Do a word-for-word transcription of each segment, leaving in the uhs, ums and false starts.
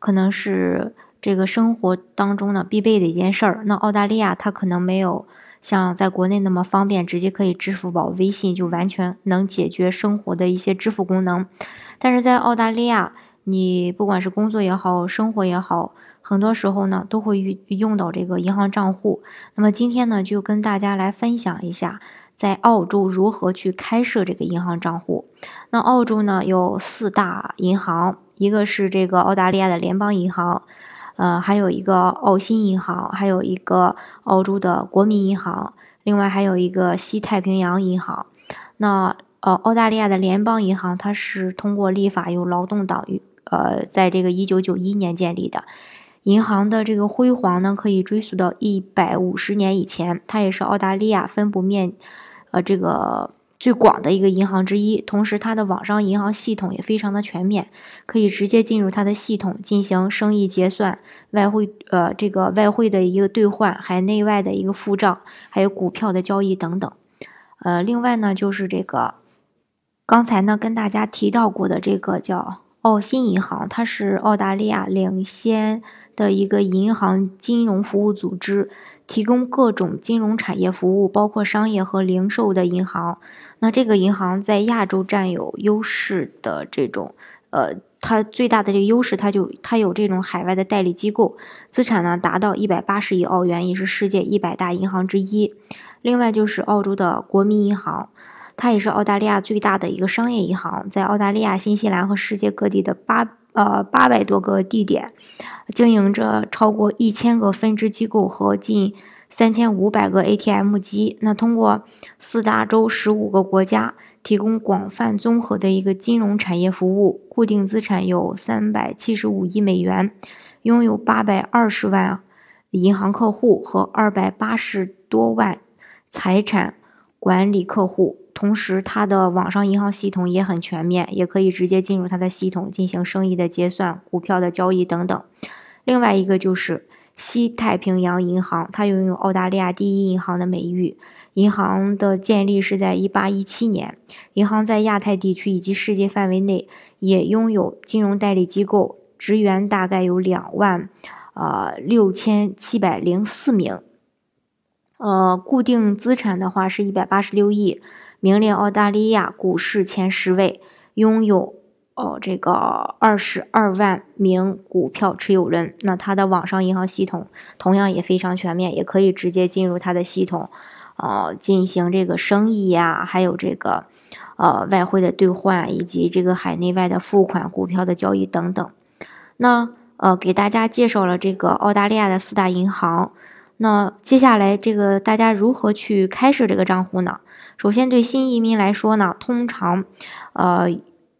可能是这个生活当中呢必备的一件事儿。那澳大利亚它可能没有像在国内那么方便，直接可以支付宝、微信就完全能解决生活的一些支付功能。但是在澳大利亚，你不管是工作也好，生活也好，很多时候呢都会用到这个银行账户。那么今天呢，就跟大家来分享一下在澳洲如何去开设这个银行账户。那澳洲呢有四大银行。一个是这个澳大利亚的联邦银行，呃，还有一个澳新银行，还有一个澳洲的国民银行，另外还有一个西太平洋银行。那呃，澳大利亚的联邦银行它是通过立法由劳动党呃在这个一九九一年建立的。银行的这个辉煌呢，可以追溯到一百五十年以前，它也是澳大利亚分布面呃这个。最广的一个银行之一，同时它的网上银行系统也非常的全面，可以直接进入它的系统进行生意结算、外汇呃这个外汇的一个兑换，还内外的一个付账，还有股票的交易等等。呃，另外呢就是这个刚才呢跟大家提到过的这个叫澳新银行，它是澳大利亚领先的一个银行金融服务组织，提供各种金融产业服务，包括商业和零售的银行。那这个银行在亚洲占有优势的这种呃，它最大的这个优势，它就它有这种海外的代理机构，资产呢达到一百八十亿澳元，也是世界一百大银行之一。另外就是澳洲的国民银行，它也是澳大利亚最大的一个商业银行，在澳大利亚、新西兰和世界各地的八呃八百多个地点，经营着超过一千个分支机构和近三千五百个 A T M 机。那通过四大洲十五个国家提供广泛综合的一个金融产业服务，固定资产有三百七十五亿美元，拥有八百二十万银行客户和二百八十多万财产管理客户。同时它的网上银行系统也很全面，也可以直接进入它的系统进行生意的结算、股票的交易等等。另外一个就是西太平洋银行，它拥有澳大利亚第一银行的美誉。银行的建立是在一八一七年，银行在亚太地区以及世界范围内也拥有金融代理机构，职员大概有两万呃六千七百零四名。呃，固定资产的话是一百八十六亿，名列澳大利亚股市前十位，拥有哦这个二十二万名股票持有人。那它的网上银行系统同样也非常全面，也可以直接进入它的系统，呃，进行这个生意呀、啊，还有这个呃外汇的兑换，以及这个海内外的付款、股票的交易等等。那呃，给大家介绍了这个澳大利亚的四大银行。那接下来这个大家如何去开设这个账户呢？首先对新移民来说呢，通常呃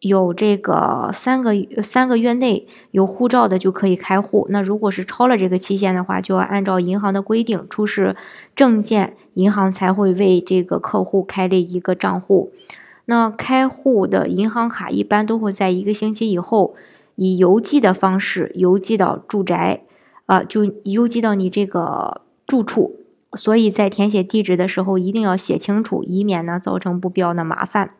有这个三个三个月内有护照的就可以开户。那如果是超了这个期限的话，就要按照银行的规定出示证件，银行才会为这个客户开立一个账户。那开户的银行卡一般都会在一个星期以后以邮寄的方式邮寄到住宅啊、呃、就邮寄到你这个住处，所以在填写地址的时候一定要写清楚，以免呢造成不必要的麻烦。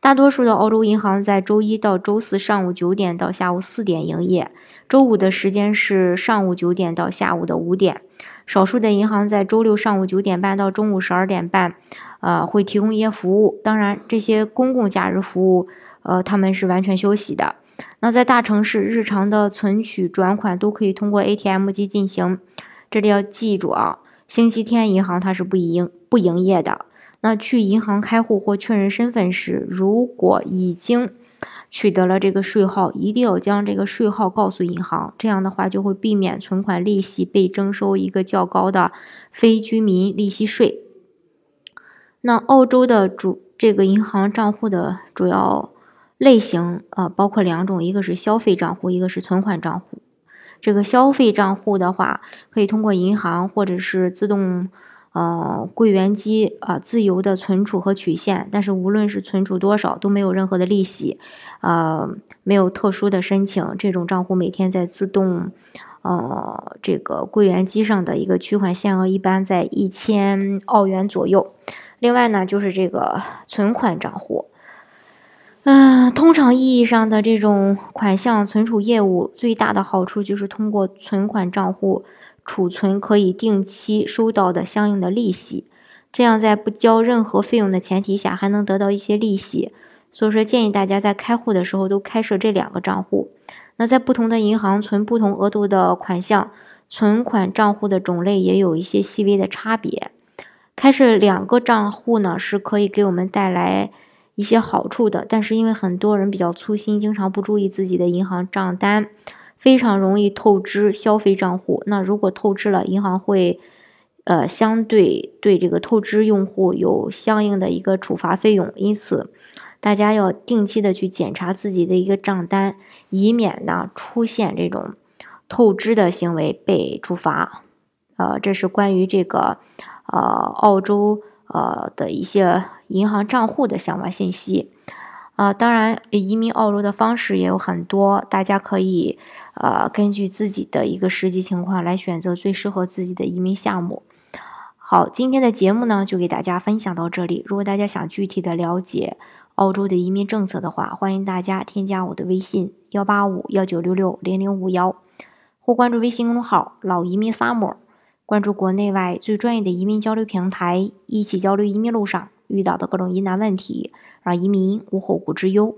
大多数的澳洲银行在周一到周四上午九点到下午四点营业，周五的时间是上午九点到下午的五点。少数的银行在周六上午九点半到中午十二点半，呃，会提供一些服务。当然，这些公共假日服务，呃，他们是完全休息的。那在大城市，日常的存取、转款都可以通过 A T M 机进行。这里要记住啊，星期天银行它是不营不营业的。那去银行开户或确认身份时，如果已经取得了这个税号，一定要将这个税号告诉银行，这样的话就会避免存款利息被征收一个较高的非居民利息税。那澳洲的主这个银行账户的主要类型啊、呃，包括两种，一个是消费账户，一个是存款账户。这个消费账户的话，可以通过银行或者是自动呃柜员机啊、呃、自由的存储和取现，但是无论是存储多少都没有任何的利息，呃没有特殊的申请，这种账户每天在自动呃这个柜员机上的一个取款限额一般在一千澳元左右。另外呢，就是这个存款账户。嗯，通常意义上的这种款项存储业务最大的好处就是通过存款账户储存可以定期收到的相应的利息，这样在不交任何费用的前提下还能得到一些利息。所以说建议大家在开户的时候都开设这两个账户。那在不同的银行存不同额度的款项，存款账户的种类也有一些细微的差别。开设两个账户呢，是可以给我们带来一些好处的，但是因为很多人比较粗心，经常不注意自己的银行账单，非常容易透支消费账户。那如果透支了，银行会呃相对对这个透支用户有相应的一个处罚费用，因此大家要定期的去检查自己的一个账单，以免呢出现这种透支的行为被处罚。呃，这是关于这个呃澳洲呃的一些银行账户的相关信息。呃，当然移民澳洲的方式也有很多，大家可以呃根据自己的一个实际情况来选择最适合自己的移民项目。好，今天的节目呢就给大家分享到这里。如果大家想具体的了解澳洲的移民政策的话，欢迎大家添加我的微信一八五一九六六零零五一，或关注微信公众号老移民 Summer， 关注国内外最专业的移民交流平台，一起交流移民路上遇到的各种疑难问题，让移民无后顾之忧。